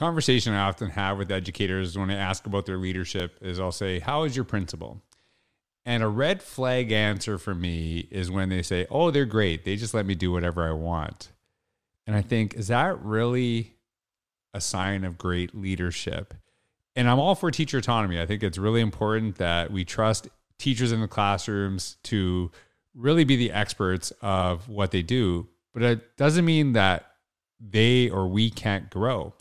conversation I often have with educators when I ask about their leadership is I'll say, how is your principal? And a red flag answer for me is when they say, oh, they're great. They just let me do whatever I want. And I think, is that really a sign of great leadership? And I'm all for teacher autonomy. I think it's really important that we trust teachers in the classrooms to really be the experts of what they do. But it doesn't mean that they or we can't grow.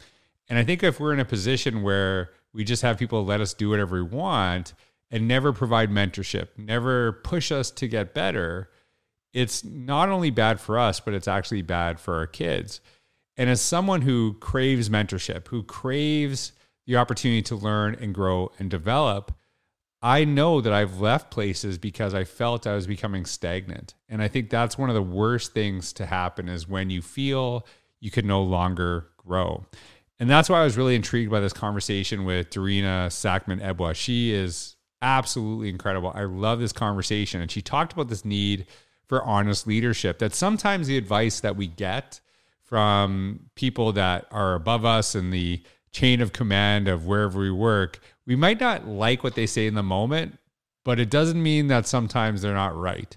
And I think if we're in a position where we just have people let us do whatever we want and never provide mentorship, never push us to get better, it's not only bad for us, but it's actually bad for our kids. And as someone who craves mentorship, who craves the opportunity to learn and grow and develop, I know that I've left places because I felt I was becoming stagnant. And I think that's one of the worst things to happen is when you feel you can no longer grow. And that's why I was really intrigued by this conversation with Dorina Sackman-Ebuwa. She is absolutely incredible. I love this conversation. And she talked about this need for honest leadership, that sometimes the advice that we get from people that are above us in the chain of command of wherever we work, we might not like what they say in the moment, but it doesn't mean that sometimes they're not right.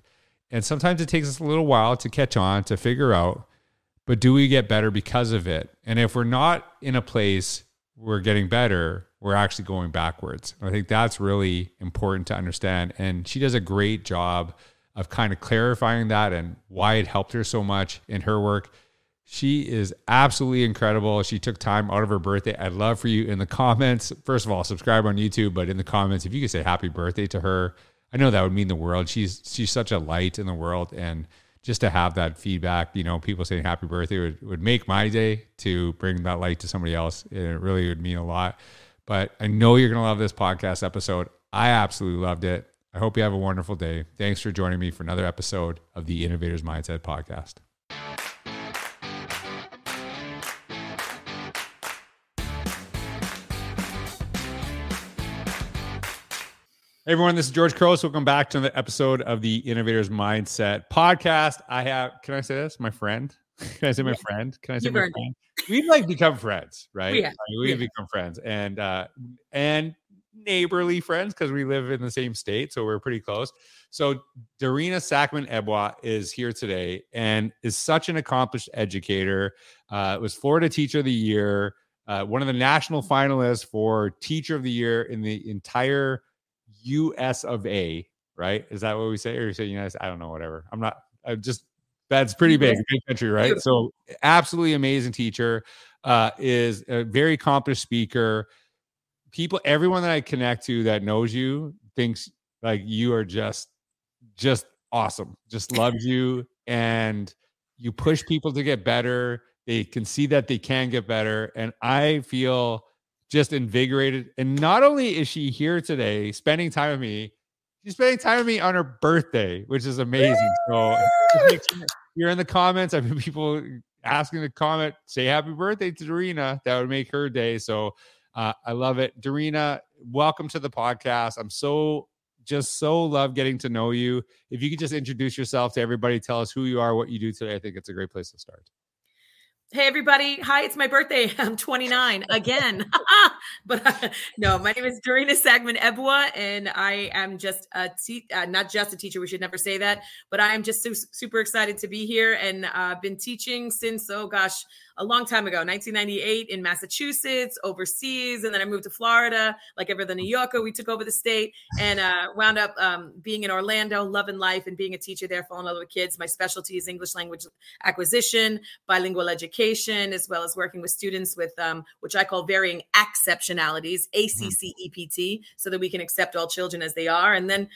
And sometimes it takes us a little while to catch on, to figure out, but do we get better because of it? And if we're not in a place we're getting better, we're actually going backwards. And I think that's really important to understand. And she does a great job of kind of clarifying that and why it helped her so much in her work. She is absolutely incredible. She took time out of her birthday. I'd love for you in the comments. First of all, subscribe on YouTube, but in the comments, if you could say happy birthday to her, I know that would mean the world. She's such a light in the world. And just to have that feedback, you know, people saying happy birthday would make my day to bring that light to somebody else. It really would mean a lot. But I know you're going to love this podcast episode. I absolutely loved it. I hope you have a wonderful day. Thanks for joining me for another episode of the Innovator's Mindset Podcast. Hey everyone, this is George Couros. Welcome back to another episode of the Innovator's Mindset Podcast. Can I say this? My friend? Can I say my friend? Can I say my friend? We've like become friends, right? Yeah. We've become friends and neighborly friends because we live in the same state, so we're pretty close. So Dorina Sackman-Ebuwa is here today and is such an accomplished educator. Was Florida Teacher of the Year, one of the national finalists for Teacher of the Year in the entire U.S. of A, right? Is that what we say? Or you say United? I don't know, whatever. That's pretty big country, right? So absolutely amazing teacher, is a very accomplished speaker. Everyone that I connect to that knows you thinks like you are just awesome, just loves you. And you push people to get better. They can see that they can get better. And I feel just invigorated. And not only is she here today spending time with me, she's spending time with me on her birthday, which is amazing. So you're in the comments. I've been people asking to comment, say happy birthday to Dorina. That would make her day. So I love it. Dorina, welcome to the podcast. I'm so love getting to know you. If you could just introduce yourself to everybody, tell us who you are, what you do today. I think it's a great place to start. Hey, everybody. Hi, it's my birthday. I'm 29 again. but my name is Dorina Sackman-Ebuwa, and I am just not just a teacher. We should never say that. But I am just super excited to be here and been teaching since, a long time ago, 1998 in Massachusetts, overseas. And then I moved to Florida, like every other New Yorker. We took over the state and wound up being in Orlando, loving life and being a teacher there, falling in love with kids. My specialty is English language acquisition, bilingual education, as well as working with students with which I call varying acceptionalities, ACCEPT, so that we can accept all children as they are. And then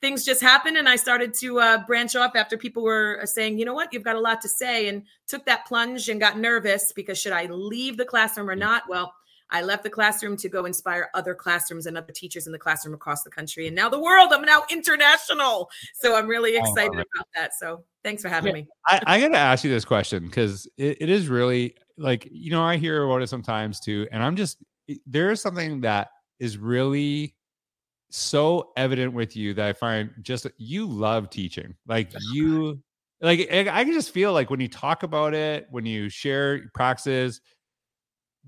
things just happened. And I started to branch off after people were saying, you know what, you've got a lot to say, and took that plunge and got nervous because should I leave the classroom or not? Well, I left the classroom to go inspire other classrooms and other teachers in the classroom across the country. And now the world, I'm now international. So I'm really excited about that. So thanks for having me. I got to ask you this question because it is really like, you know, I hear about it sometimes too. And there is something that is really so evident with you that I find just you love teaching. Like you, like I can just feel like when you talk about it, when you share practices,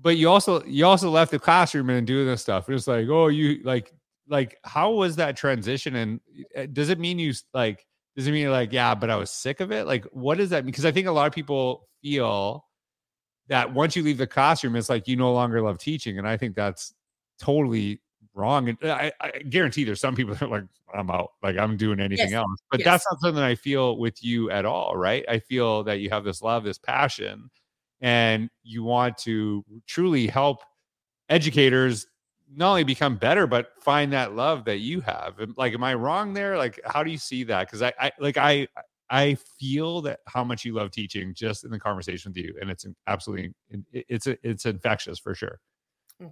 But you also left the classroom and doing this stuff. It's like, oh, you like how was that transition? And does it mean yeah, but I was sick of it? Like, what does that mean? Because I think a lot of people feel that once you leave the classroom, it's like you no longer love teaching. And I think that's totally wrong. And I guarantee there's some people that are like, I'm out, like I'm doing anything else. But that's not something I feel with you at all, right? I feel that you have this love, this passion, and you want to truly help educators not only become better, but find that love that you have. Like, am I wrong there? Like, how do you see that? Because I feel that how much you love teaching just in the conversation with you, and it's absolutely, it's infectious for sure.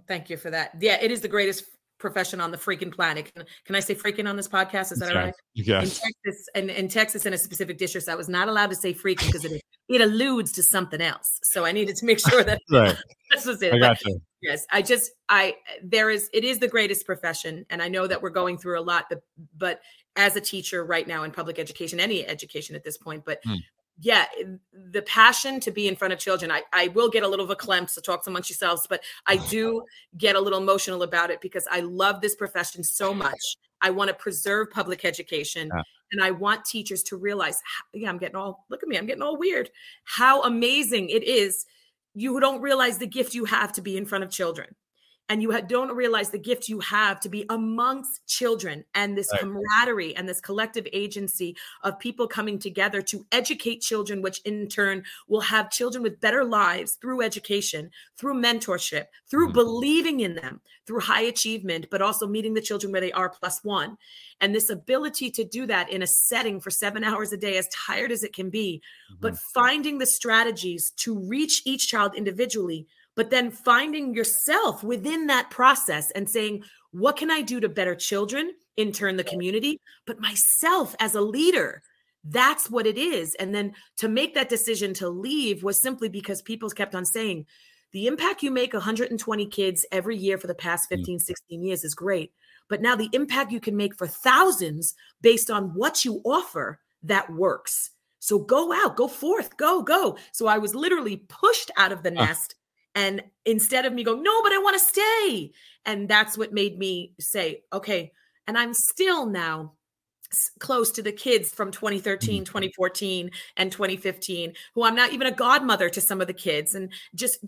Thank you for that. Yeah, it is the greatest profession on the freaking planet. Can I say freaking on this podcast? Is that all right? Yes. In Texas, in a specific district, I was not allowed to say freaking because it alludes to something else. So I needed to make sure that right. This was it. Yes, it is the greatest profession. And I know that we're going through a lot, but as a teacher right now in public education, any education at this point, but yeah, the passion to be in front of children. I will get a little verklempt, so talk amongst yourselves, but I do get a little emotional about it because I love this profession so much. I want to preserve public education, and I want teachers to realize, I'm getting all weird, how amazing it is. You don't realize the gift you have to be in front of children, and you don't realize the gift you have to be amongst children, and this camaraderie and this collective agency of people coming together to educate children, which in turn will have children with better lives through education, through mentorship, through believing in them, through high achievement, but also meeting the children where they are plus one. And this ability to do that in a setting for 7 hours a day, as tired as it can be, but finding the strategies to reach each child individually, but then finding yourself within that process and saying, what can I do to better children, in turn the community, but myself as a leader? That's what it is. And then to make that decision to leave was simply because people kept on saying, the impact you make 120 kids every year for the past 15, 16 years is great. But now the impact you can make for thousands based on what you offer, that works. So go out, go forth, go. So I was literally pushed out of the nest. And instead of me going, no, but I want to stay. And that's what made me say, okay. And I'm still now close to the kids from 2013, 2014, and 2015, who I'm not even a godmother to some of the kids, and just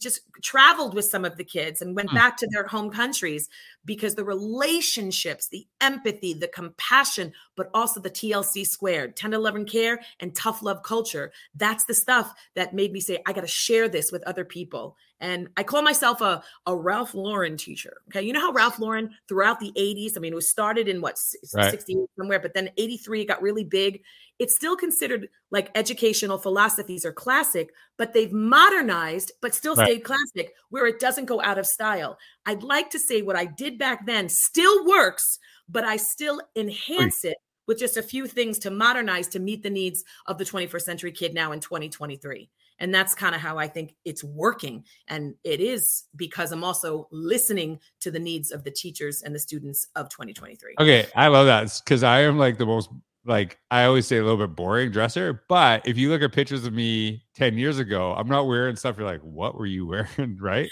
traveled with some of the kids and went back to their home countries, because the relationships, the empathy, the compassion, but also the TLC squared, 10-11 care and tough love culture. That's the stuff that made me say, I got to share this with other people. And I call myself a Ralph Lauren teacher. Okay. You know how Ralph Lauren throughout the 80s, I mean, it was started in 68 somewhere, but then 83, it got really big. It's still considered like educational philosophies are classic, but they've modernized, but still stayed classic, where it doesn't go out of style. I'd like to say what I did back then still works, but I still enhance it with just a few things to modernize, to meet the needs of the 21st century kid now in 2023. And that's kind of how I think it's working. And it is because I'm also listening to the needs of the teachers and the students of 2023. Okay. I love that, because I am like the most, like I always say, a little bit boring dresser. But if you look at pictures of me 10 years ago, I'm not wearing stuff you're like, what were you wearing? Right.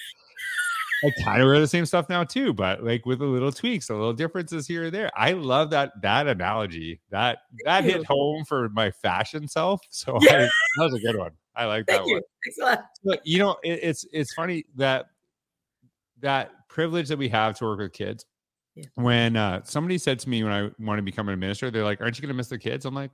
I kind of wear the same stuff now too, but like with a little tweaks, a little differences here or there. I love that analogy. That hit home for my fashion self. So that was a good one. I like that one. Thanks a lot. But, you know, it's funny that privilege that we have to work with kids. Yeah. When somebody said to me when I want to become an administrator, they're like, aren't you going to miss the kids? I'm like,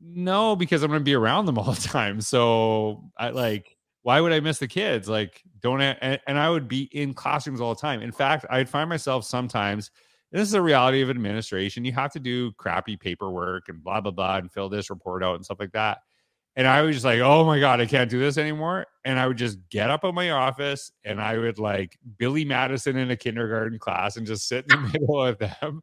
no, because I'm going to be around them all the time. So I like, why would I miss the kids? Like, and I would be in classrooms all the time. In fact, I'd find myself sometimes, and this is a reality of administration, you have to do crappy paperwork and blah, blah, blah, and fill this report out and stuff like that. And I was just like, oh my God, I can't do this anymore. And I would just get up in my office and I would like Billy Madison in a kindergarten class and just sit in the middle of them.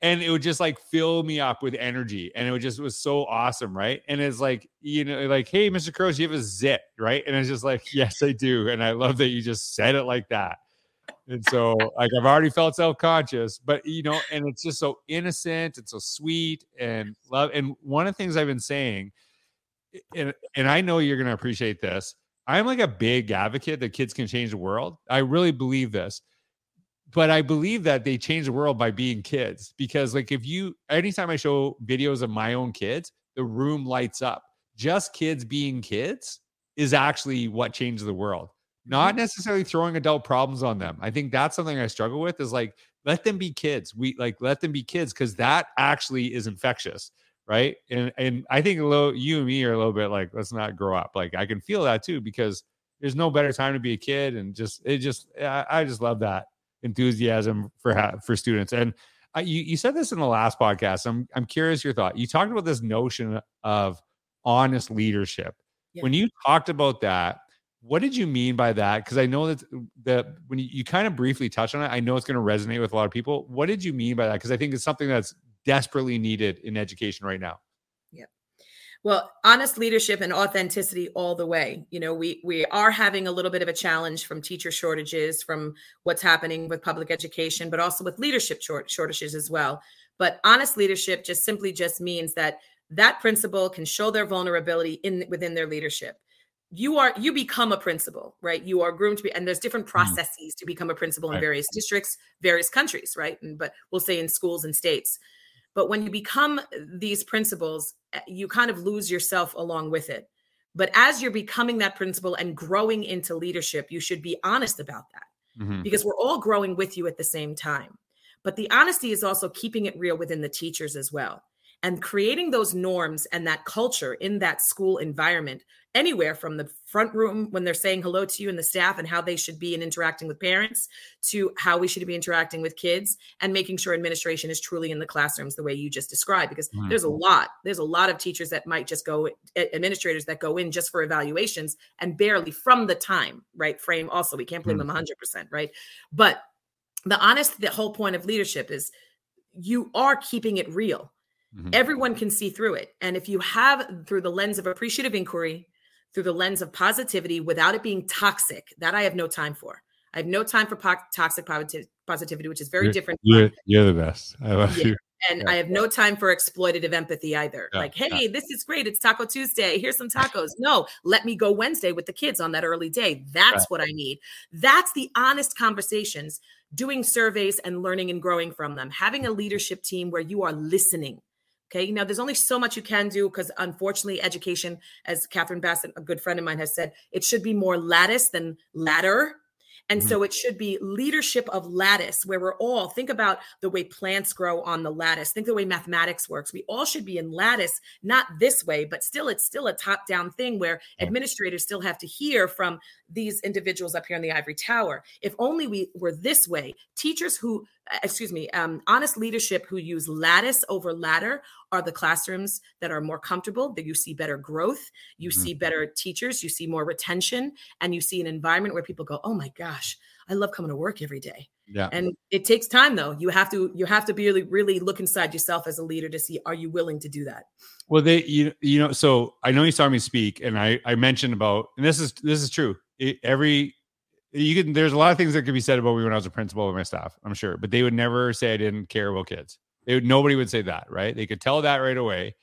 And it would just like fill me up with energy. And it was so awesome. Right. And it's like, you know, like, hey, Mr. Couros, you have a zit. Right. And it's just like, yes, I do. And I love that you just said it like that. And so like, I've already felt self-conscious, but you know, and it's just so innocent. It's so sweet and love. And one of the things I've been saying, and I know you're going to appreciate this, I'm like a big advocate that kids can change the world. I really believe this. But I believe that they change the world by being kids, because like anytime I show videos of my own kids, the room lights up. Just kids being kids is actually what changes the world, not necessarily throwing adult problems on them. I think that's something I struggle with is like, let them be kids. Let them be kids, because that actually is infectious, right? And I think you and me are a little bit like, let's not grow up. Like I can feel that too, because there's no better time to be a kid. And I just love that enthusiasm for students. And you said this in the last podcast. I'm curious your thought. You talked about this notion of honest leadership. Yeah. When you talked about that, what did you mean by that? Because I know that when you kind of briefly touched on it, I know it's going to resonate with a lot of people. What did you mean by that? Because I think it's something that's desperately needed in education right now. Yeah. Well, honest leadership and authenticity all the way. You know, we are having a little bit of a challenge from teacher shortages, from what's happening with public education, but also with leadership shortages as well. But honest leadership just simply just means that principal can show their vulnerability within their leadership. You become a principal, right? You are groomed to be, and there's different processes to become a principal in various districts, various countries, right? But we'll say in schools and states. But when you become these principals, you kind of lose yourself along with it. But as you're becoming that principal and growing into leadership, you should be honest about that, because we're all growing with you at the same time. But the honesty is also keeping it real within the teachers as well, and creating those norms and that culture in that school environment, anywhere from the front room when they're saying hello to you and the staff and how they should be in interacting with parents, to how we should be interacting with kids, and making sure administration is truly in the classrooms the way you just described, because there's a lot of teachers that might just go, administrators that go in just for evaluations and barely from the time, right? Frame also, we can't blame them 100%, right? But the whole point of leadership is you are keeping it real. Everyone can see through it. And if you have, through the lens of appreciative inquiry, through the lens of positivity, without it being toxic, that I have no time for. I have no time for toxic positivity, which is very different. You're the best. I love you. And I have no time for exploitative empathy either. Yeah. Like, hey, this is great. It's Taco Tuesday. Here's some tacos. No, let me go Wednesday with the kids on that early day. That's what I need. That's the honest conversations, doing surveys and learning and growing from them, having a leadership team where you are listening. Okay. Now, there's only so much you can do, because unfortunately, education, as Catherine Bassett, a good friend of mine, has said, it should be more lattice than ladder. And so it should be leadership of lattice, where we're all, think about the way plants grow on the lattice. Think the way mathematics works. We all should be in lattice, not this way, but still, it's still a top-down thing where administrators still have to hear from these individuals up here in the ivory tower. If only we were this way. Teachers who, honest leadership who use lattice over ladder are the classrooms that are more comfortable, that you see better growth, you see better teachers, you see more retention, and you see an environment where people go, oh my gosh, I love coming to work every day. Yeah. And it takes time though. You have to be really, really look inside yourself as a leader to see, are you willing to do that? Well, so I know you saw me speak, and I mentioned about, and this is true. There's a lot of things that could be said about me when I was a principal with my staff, I'm sure, but they would never say I didn't care about kids. Nobody would say that, right? They could tell that right away.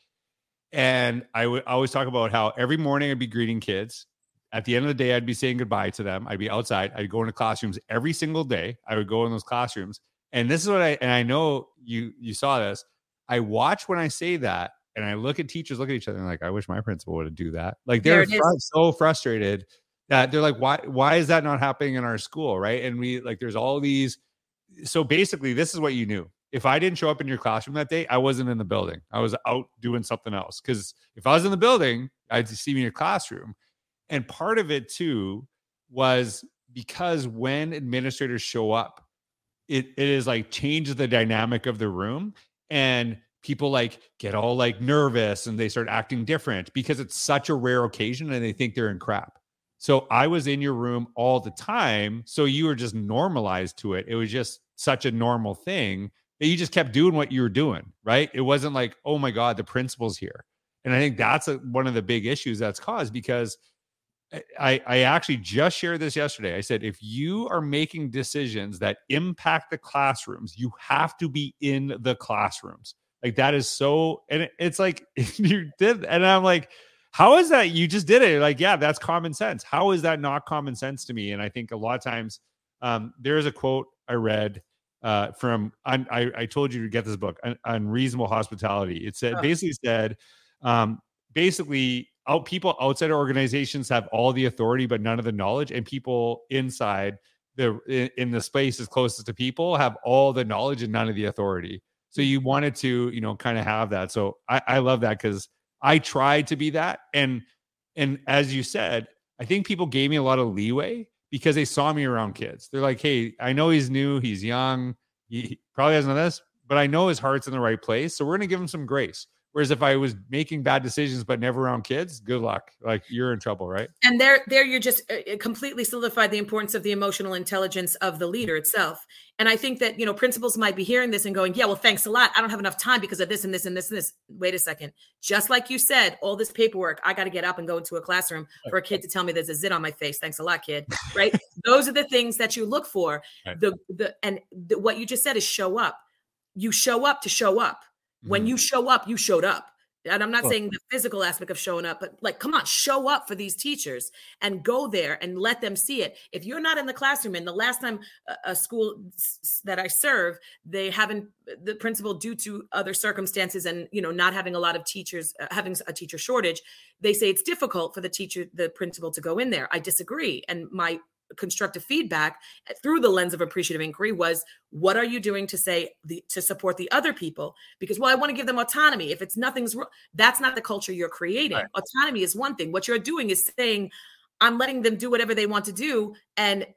And I would always talk about how every morning I'd be greeting kids. At the end of the day, I'd be saying goodbye to them. I'd be outside. I'd go into classrooms every single day. I would go in those classrooms. And this is what I know you saw this. I watch when I say that, and I look at teachers, look at each other, and like, I wish my principal would do that. Like they're so frustrated that they're like, why is that not happening in our school? Right. And we like, there's all these. So basically this is what you knew. If I didn't show up in your classroom that day, I wasn't in the building. I was out doing something else. Because if I was in the building, I'd see me in your classroom. And part of it too was because when administrators show up, it is like changes the dynamic of the room, and people like get all like nervous and they start acting different because it's such a rare occasion and they think they're in crap. So I was in your room all the time. So you were just normalized to it. It was just such a normal thing that you just kept doing what you were doing, right? It wasn't like, oh my God, the principal's here. And I think that's one of the big issues that's caused, because I actually just shared this yesterday. I said, if you are making decisions that impact the classrooms, you have to be in the classrooms. Like that is so, and it's like you did. And I'm like, how is that? You just did it. Like, yeah, that's common sense. How is that not common sense to me? And I think a lot of times there is a quote I read from, I told you to get this book, Unreasonable Hospitality. It said, basically said, people outside our organizations have all the authority, but none of the knowledge, and people inside in the spaces closest to people have all the knowledge and none of the authority. So you wanted to, you know, kind of have that. So I love that because I tried to be that. And as you said, I think people gave me a lot of leeway because they saw me around kids. They're like, hey, I know he's new, he's young, he probably doesn't know this, but I know his heart's in the right place. So we're going to give him some grace. Whereas if I was making bad decisions, but never around kids, good luck. Like, you're in trouble, right? And there you're just completely solidified the importance of the emotional intelligence of the leader itself. And I think that, you know, principals might be hearing this and going, yeah, well, thanks a lot. I don't have enough time because of this and this and this and this. Wait a second. Just like you said, all this paperwork, I got to get up and go into a classroom for a kid to tell me there's a zit on my face. Thanks a lot, kid. Right? Those are the things that you look for. Right. What you just said is show up. You show up to show up. When you show up, you showed up. And I'm not saying the physical aspect of showing up, but like, come on, show up for these teachers and go there and let them see it. If you're not in the classroom, and the last time a school that I serve, they haven't, the principal, due to other circumstances and, you know, not having a lot of teachers, having a teacher shortage, they say it's difficult for the principal to go in there. I disagree. And my constructive feedback through the lens of appreciative inquiry was, what are you doing to support the other people? Because, well, I want to give them autonomy. If it's nothing's wrong, that's not the culture you're creating. Right. Autonomy is one thing. What you're doing is saying, I'm letting them do whatever they want to do. And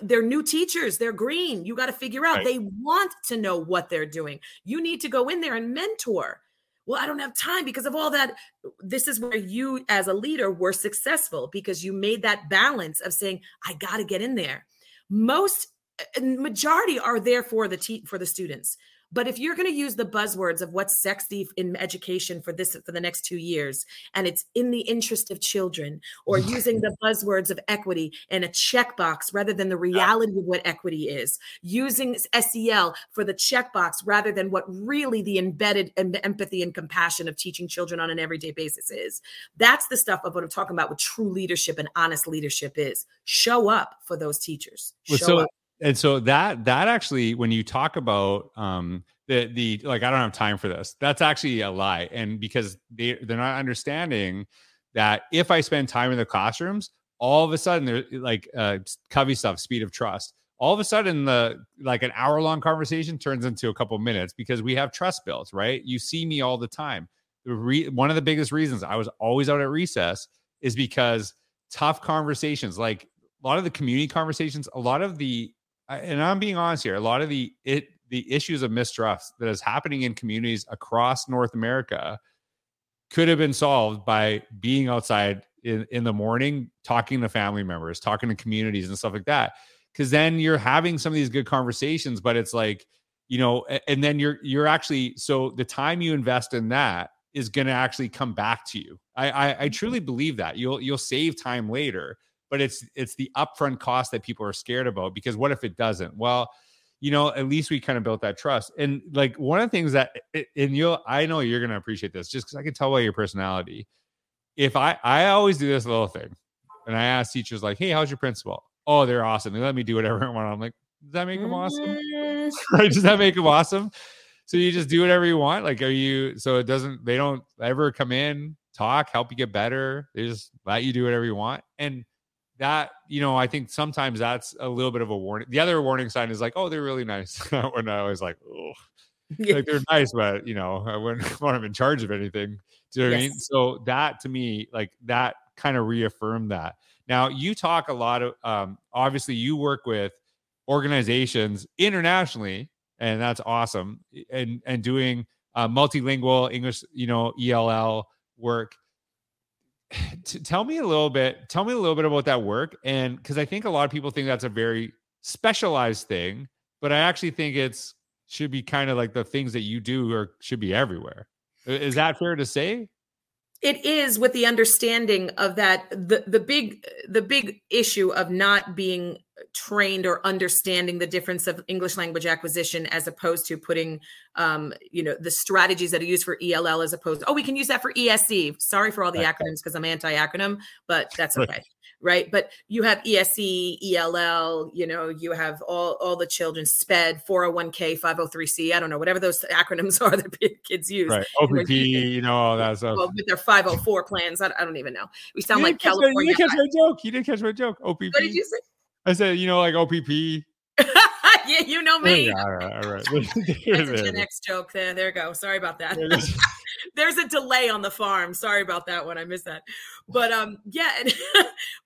they're new teachers. They're green. You got to figure out, They want to know what they're doing. You need to go in there and mentor. Well, I don't have time because of all that. This is where you as a leader were successful because you made that balance of saying, I got to get in there. Majority are there for the students. But if you're going to use the buzzwords of what's sexy in education for the next 2 years, and it's in the interest of children, or using the buzzwords of equity and a checkbox rather than the reality of what equity is, using SEL for the checkbox rather than what really the embedded empathy and compassion of teaching children on an everyday basis is. That's the stuff of what I'm talking about with true leadership and honest leadership is. Show up for those teachers. And so that actually, when you talk about the I don't have time for this, that's actually a lie. And because they're not understanding that if I spend time in the classrooms, all of a sudden they're like Covey stuff, speed of trust. All of a sudden an hour long conversation turns into a couple of minutes because we have trust built, right? You see me all the time. One of the biggest reasons I was always out at recess is because tough conversations, like a lot of the community conversations, a lot of the, and I'm being honest here, a lot of the issues of mistrust that is happening in communities across North America could have been solved by being outside in the morning, talking to family members, talking to communities and stuff like that. Because then you're having some of these good conversations, but it's like, you know, and then you're actually, so the time you invest in that is going to actually come back to you. I truly believe that you'll save time later. But it's the upfront cost that people are scared about, because what if it doesn't? Well, you know, at least we kind of built that trust. And like one of the things that, and I know you're going to appreciate this just because I can tell by your personality. If I always do this little thing and I ask teachers like, hey, how's your principal? Oh, they're awesome. They let me do whatever I want. I'm like, does that make them awesome? Right? Does that make them awesome? So you just do whatever you want. Like, they don't ever come in, talk, help you get better. They just let you do whatever you want. And that, you know, I think sometimes that's a little bit of a warning. The other warning sign is like, oh, they're really nice. When I was like, oh, yeah. Like they're nice, but you know, I wouldn't want them in charge of anything. Do you know what I mean? So that to me, like that kind of reaffirmed that. Now you talk a lot of, obviously you work with organizations internationally, and that's awesome. And doing multilingual English, you know, ELL work. Tell me a little bit about that work. And because I think a lot of people think that's a very specialized thing, but I actually think it should be kind of like the things that you do should be everywhere. Is that fair to say? It is, with the understanding of that the big issue of not being trained or understanding the difference of English language acquisition as opposed to putting, the strategies that are used for ELL as opposed to, we can use that for ESC. Sorry for all the acronyms because I'm anti-acronym, but that's okay. Right. But you have ESC, ELL, you have all the children, SPED, 401k, 503c, I don't know, whatever those acronyms are that kids use. Right. OPP, all that stuff. Well, with their 504 plans. I don't even know. We sound like California. You didn't catch my joke. OPP. What did you say? I said, like OPP. Yeah, me. Yeah, all right. That's a Gen X joke. There you go. Sorry about that. There's a delay on the farm. Sorry about that one. I missed that. But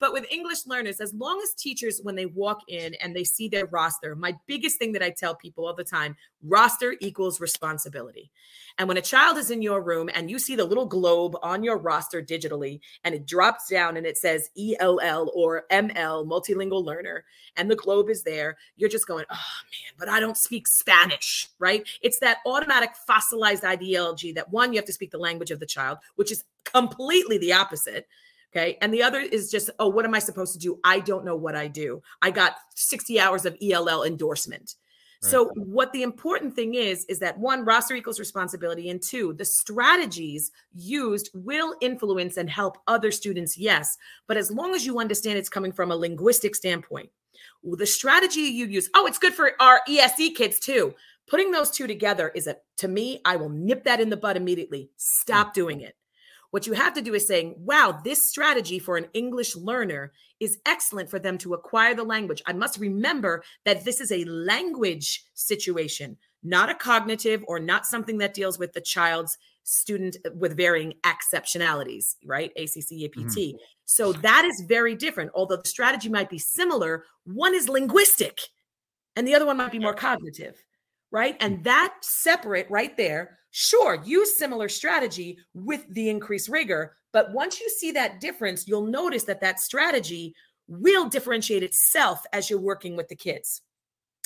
but with English learners, as long as teachers, when they walk in and they see their roster, my biggest thing that I tell people all the time, roster equals responsibility. And when a child is in your room and you see the little globe on your roster digitally, and it drops down and it says ELL or ML, multilingual learner, and the globe is there, you're just going, but I don't speak Spanish, right? It's that automatic fossilized ideology that one, you have to speak the language of the child, which is completely the opposite. Okay. And the other is just, what am I supposed to do? I don't know what I do. I got 60 hours of ELL endorsement. Right. So what the important thing is that one, roster equals responsibility. And two, the strategies used will influence and help other students. Yes. But as long as you understand it's coming from a linguistic standpoint, the strategy you use, it's good for our ESE kids too. Putting those two together to me, I will nip that in the bud immediately. Stop doing it. What you have to do is saying, wow, this strategy for an English learner is excellent for them to acquire the language. I must remember that this is a language situation, not a cognitive or not something that deals with the child's student with varying exceptionalities, right? ACC, APT. Mm-hmm. So that is very different. Although the strategy might be similar, one is linguistic and the other one might be more cognitive. Right. And that separate right there. Sure. Use similar strategy with the increased rigor. But once you see that difference, you'll notice that strategy will differentiate itself as you're working with the kids.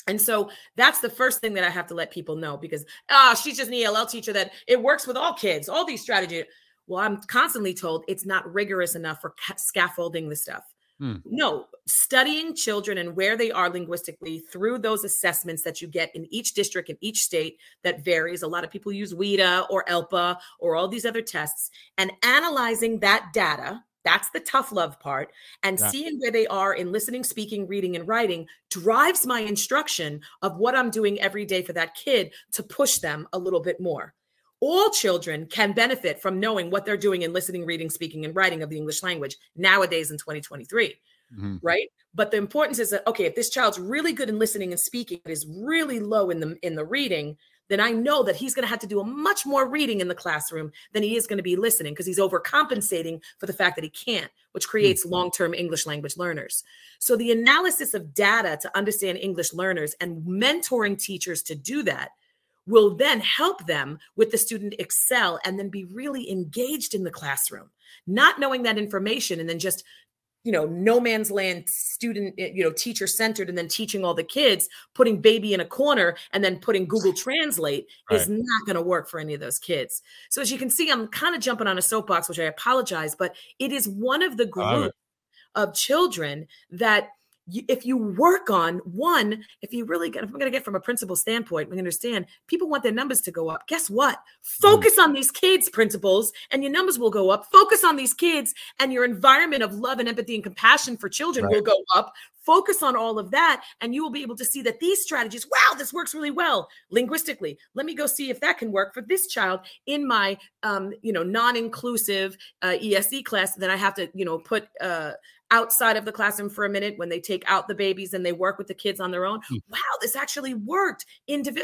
And so that's the first thing that I have to let people know, because, she's just an ELL teacher that it works with all kids, all these strategies. Well, I'm constantly told it's not rigorous enough for scaffolding the stuff. No, studying children and where they are linguistically through those assessments that you get in each district, in each state, that varies. A lot of people use WIDA or ELPA or all these other tests, and analyzing that data. That's the tough love part. And seeing where they are in listening, speaking, reading, and writing drives my instruction of what I'm doing every day for that kid to push them a little bit more. All children can benefit from knowing what they're doing in listening, reading, speaking, and writing of the English language nowadays in 2023, right? But the importance is that, if this child's really good in listening and speaking, but is really low in the reading, then I know that he's going to have to do a much more reading in the classroom than he is going to be listening, because he's overcompensating for the fact that he can't, which creates long-term English language learners. So the analysis of data to understand English learners and mentoring teachers to do that will then help them with the student excel and then be really engaged in the classroom, not knowing that information and then just, no man's land student, teacher centered, and then teaching all the kids, putting baby in a corner and then putting Google Translate is not going to work for any of those kids. So as you can see, I'm kind of jumping on a soapbox, which I apologize, but it is one of the group of children that if you work on one, if I'm going to get from a principal standpoint, we understand people want their numbers to go up. Guess what? Focus on these kids, principals, and your numbers will go up. Focus on these kids and your environment of love and empathy and compassion for children will go up. Focus on all of that. And you will be able to see that these strategies, wow, this works really well linguistically. Let me go see if that can work for this child in my, non-inclusive ESE class that I have to, put, outside of the classroom for a minute when they take out the babies and they work with the kids on their own. Wow, this actually worked.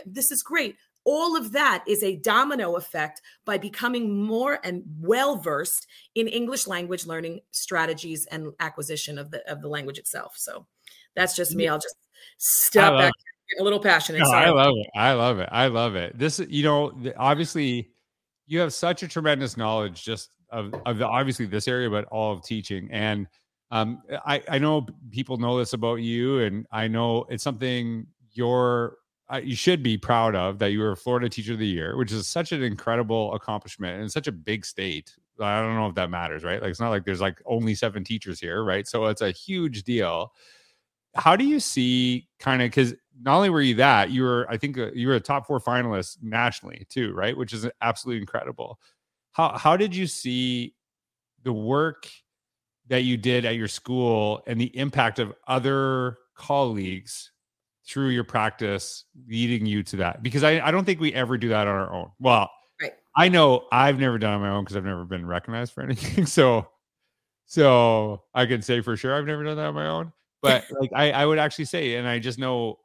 This is great. All of that is a domino effect by becoming more and well-versed in English language learning strategies and acquisition of the language itself. So that's just me. I'll just stop back a little passionate. No, I love it. I love it. This, obviously you have such a tremendous knowledge just of obviously this area, but all of teaching. And I know people know this about you, and I know it's something you should be proud of, that you were Florida Teacher of the Year, which is such an incredible accomplishment and such a big state I don't know if that matters, right? Like, it's not like there's like only 7 teachers here, right? So it's a huge deal. How do you see kind of, because not only were you that, you were, I think you were a top 4 finalist nationally too, right? Which is absolutely incredible. How did you see the work that you did at your school and the impact of other colleagues through your practice leading you to that? Because I don't think we ever do that on our own. Well, right. I know I've never done it on my own because I've never been recognized for anything. So I can say for sure I've never done that on my own. But like I would actually say, and I just know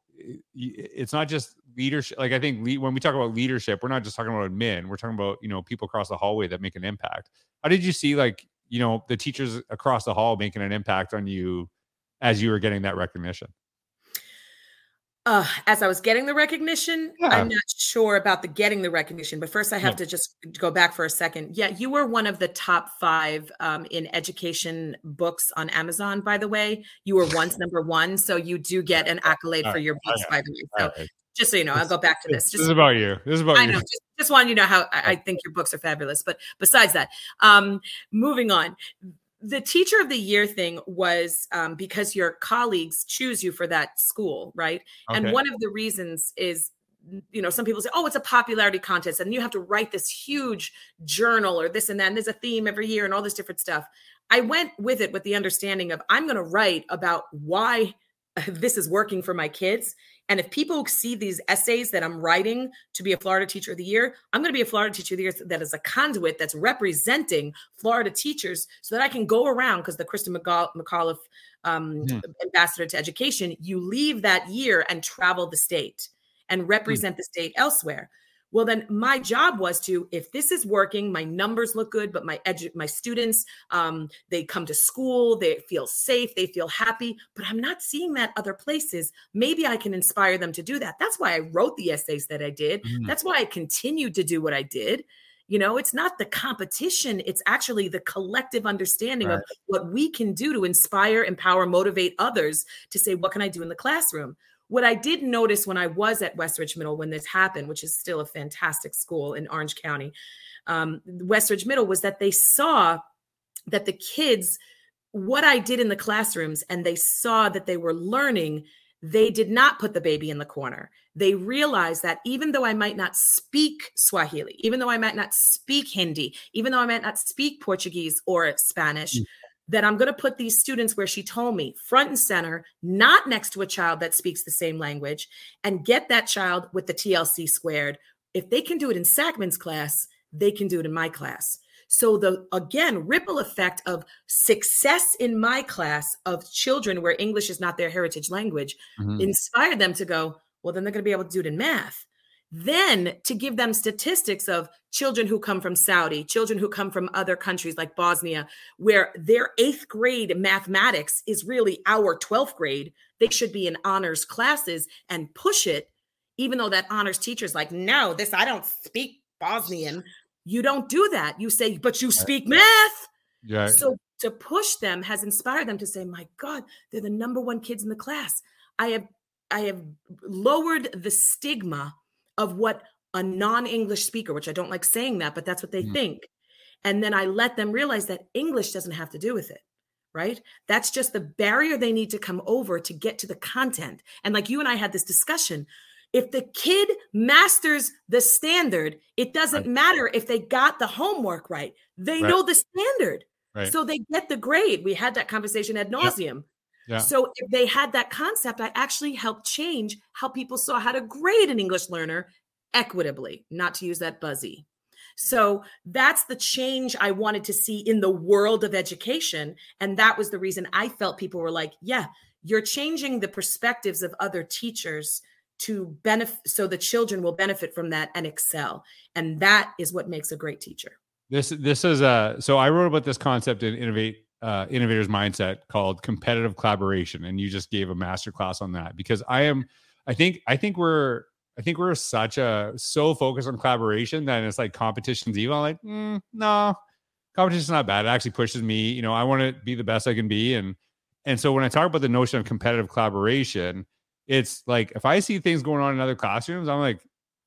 it's not just leadership. Like I think when we talk about leadership, we're not just talking about men. We're talking about, you know, people across the hallway that make an impact. How did you see, like, you know, the teachers across the hall making an impact on you as you were getting that recognition? As I was getting the recognition, yeah. I'm not sure about the getting the recognition, but first I have to just go back for a second. Yeah, you were one of the top 5 in education books on Amazon, by the way. You were once #1, so you do get an accolade for your books, by the way. So just so you know, I'll go back to this. This is about you. This is about you. I know. Just wanted you to know how I think your books are fabulous. But besides that, moving on. The teacher of the year thing was because your colleagues choose you for that school, right? Okay. And one of the reasons is, you know, some people say, oh, it's a popularity contest and you have to write this huge journal or this and that. And there's a theme every year and all this different stuff. I went with it with the understanding of I'm going to write about why this is working for my kids. And if people see these essays that I'm writing to be a Florida Teacher of the Year, I'm going to be a Florida Teacher of the Year that is a conduit that's representing Florida teachers so that I can go around, because the Kristen McAuliffe Ambassador to Education, you leave that year and travel the state and represent the state elsewhere. Well, then my job was to, if this is working, my numbers look good, but my students, they come to school, they feel safe, they feel happy, but I'm not seeing that other places. Maybe I can inspire them to do that. That's why I wrote the essays that I did. That's why I continued to do what I did. You know, it's not the competition. It's actually the collective understanding of what we can do to inspire, empower, motivate others to say, what can I do in the classroom? What I did notice when I was at Westridge Middle when this happened, which is still a fantastic school in Orange County, Westridge Middle, was that they saw that the kids, what I did in the classrooms, and they saw that they were learning. They did not put the baby in the corner. They realized that even though I might not speak Swahili, even though I might not speak Hindi, even though I might not speak Portuguese or Spanish, that I'm going to put these students where she told me, front and center, not next to a child that speaks the same language, and get that child with the TLC squared. If they can do it in Sackman's class, they can do it in my class. So the, again, ripple effect of success in my class of children where English is not their heritage language inspired them to go, well, then they're going to be able to do it in math. Then to give them statistics of children who come from Saudi, children who come from other countries like Bosnia, where their 8th grade mathematics is really our 12th grade. They should be in honors classes and push it, even though that honors teacher is like, no, this, I don't speak Bosnian. You don't do that. You say, but you speak math. Yeah. So to push them has inspired them to say, my God, they're the #1 kids in the class. I have lowered the stigma of what a non-English speaker, which I don't like saying that, but that's what they think. And then I let them realize that English doesn't have to do with it, right? That's just the barrier they need to come over to get to the content. And like you and I had this discussion, if the kid masters the standard, it doesn't matter if they got the homework right. They know the standard. So they get the grade. We had that conversation ad nauseum. Yeah. So if they had that concept, I actually helped change how people saw how to grade an English learner equitably, not to use that buzzy. So that's the change I wanted to see in the world of education. And that was the reason I felt people were like, yeah, you're changing the perspectives of other teachers to benefit, so the children will benefit from that and excel. And that is what makes a great teacher. This is so I wrote about this concept in Innovate. Innovator's Mindset, called Competitive Collaboration, and you just gave a masterclass on that, because I think we're so focused on collaboration that it's like competition's evil. I'm like, no, competition's not bad. It actually pushes me. You know, I want to be the best I can be, and so when I talk about the notion of competitive collaboration, it's like if I see things going on in other classrooms, I'm like,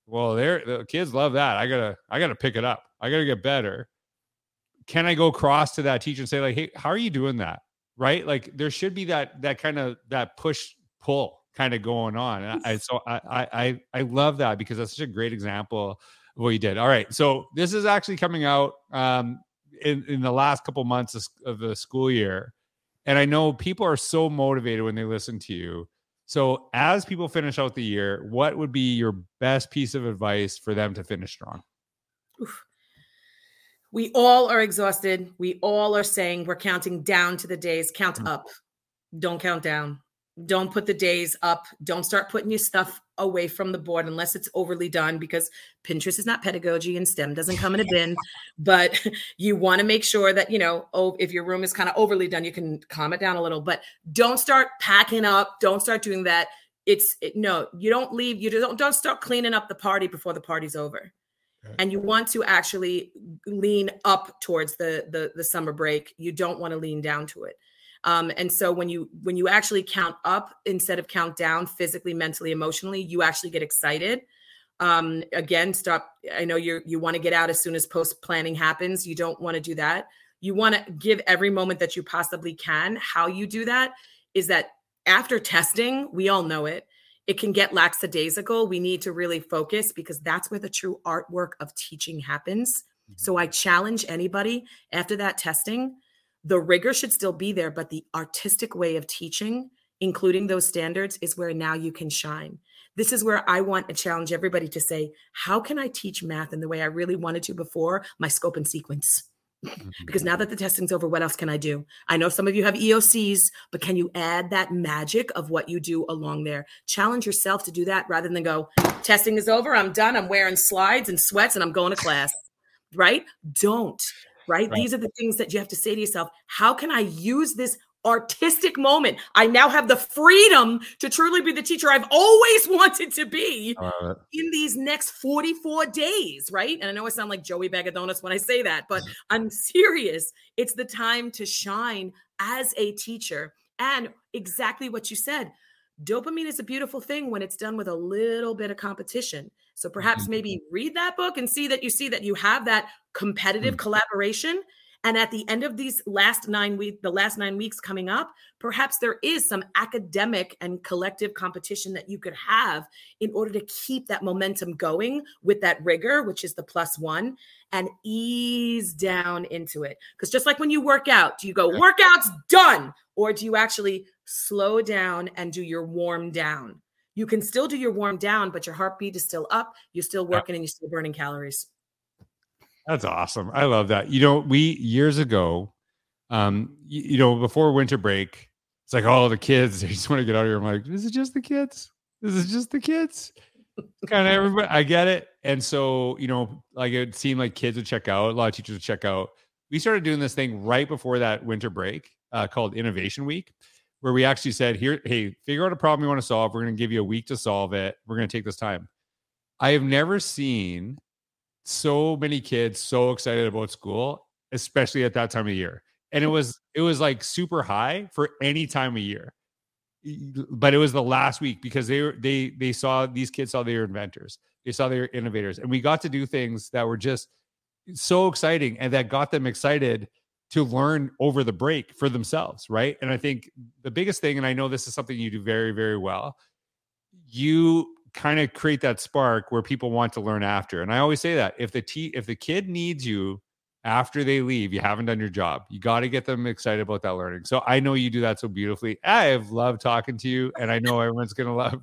well, the kids love that. I gotta pick it up. I gotta get better. can I go across to that teacher and say, like, hey, how are you doing that? Right? Like, there should be that kind of that push pull kind of going on. And I love that, because that's such a great example of what you did. All right. So this is actually coming out in the last couple months of the school year. And I know people are so motivated when they listen to you. So as people finish out the year, what would be your best piece of advice for them to finish strong? Oof. We all are exhausted. We all are saying we're counting down to the days. Count up. Don't count down. Don't put the days up. Don't start putting your stuff away from the board unless it's overly done, because Pinterest is not pedagogy and STEM doesn't come in a bin. But you want to make sure that, if your room is kind of overly done, you can calm it down a little. But don't start packing up. Don't start doing that. No, you don't leave. You don't start cleaning up the party before the party's over. And you want to actually lean up towards the summer break. You don't want to lean down to it. And so when you actually count up instead of count down, physically, mentally, emotionally, you actually get excited. Again, stop. I know you want to get out as soon as post planning happens. You don't want to do that. You want to give every moment that you possibly can. How you do that is that after testing, we all know it. It can get lackadaisical. We need to really focus, because that's where the true artwork of teaching happens. Mm-hmm. So I challenge anybody after that testing, the rigor should still be there, but the artistic way of teaching, including those standards, is where now you can shine. This is where I want to challenge everybody to say, how can I teach math in the way I really wanted to before my scope and sequence? Because now that the testing's over, what else can I do? I know some of you have EOCs, but can you add that magic of what you do along there? Challenge yourself to do that rather than go, testing is over, I'm done, I'm wearing slides and sweats and I'm going to class, right? Don't, right? These are the things that you have to say to yourself. How can I use this artistic moment? I now have the freedom to truly be the teacher I've always wanted to be in these next 44 days, right? And I know I sound like Joey Bagadonis when I say that, but I'm serious. It's the time to shine as a teacher. And exactly what you said, dopamine is a beautiful thing when it's done with a little bit of competition. So perhaps maybe read that book and see that you have that competitive collaboration. And at the end of the last 9 weeks coming up, perhaps there is some academic and collective competition that you could have in order to keep that momentum going with that rigor, which is the +1, and ease down into it. Because just like when you work out, do you go, workout's done? Or do you actually slow down and do your warm down? You can still do your warm down, but your heartbeat is still up. You're still working and you're still burning calories. That's awesome. I love that. We years ago, before winter break, it's like, oh, the kids, they just want to get out of here. I'm like, this is just the kids. This is just the kids. Kind of everybody. I get it. And so, like it seemed like kids would check out. A lot of teachers would check out. We started doing this thing right before that winter break called Innovation Week, where we actually said, here, hey, figure out a problem you want to solve. We're going to give you a week to solve it. We're going to take this time. I have never seen so many kids so excited about school, especially at that time of year. And it was like super high for any time of year, but it was the last week, because these kids saw they were inventors. They saw they were innovators, and we got to do things that were just so exciting and that got them excited to learn over the break for themselves. Right. And I think the biggest thing, and I know this is something you do very, very well, you kind of create that spark where people want to learn after. And I always say that if the kid needs you after they leave, you haven't done your job. You got to get them excited about that learning. So I know you do that so beautifully. I have loved talking to you, and I know everyone's going to love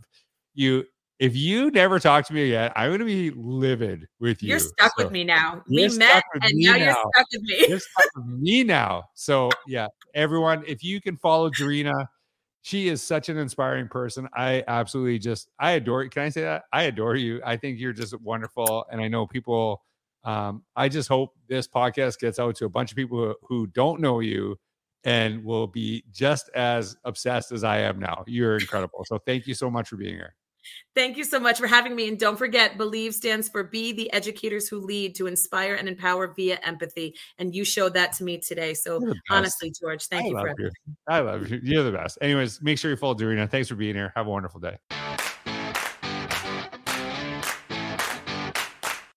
you. If you never talk to me again, I'm going to be livid with you. You're stuck with me now. We met and now you're stuck with me. You're stuck with me now. So yeah, everyone, if you can follow Dorina, she is such an inspiring person. I absolutely I adore you. Can I say that? I adore you. I think you're just wonderful. And I know people, I just hope this podcast gets out to a bunch of people who don't know you and will be just as obsessed as I am now. You're incredible. So thank you so much for being here. Thank you so much for having me. And don't forget, BELIEVE stands for Be the Educators Who Lead, to inspire and empower via empathy. And you showed that to me today. So honestly, George, thank you for everything. I love you. You're the best. Anyways, make sure you follow Dorina. Thanks for being here. Have a wonderful day.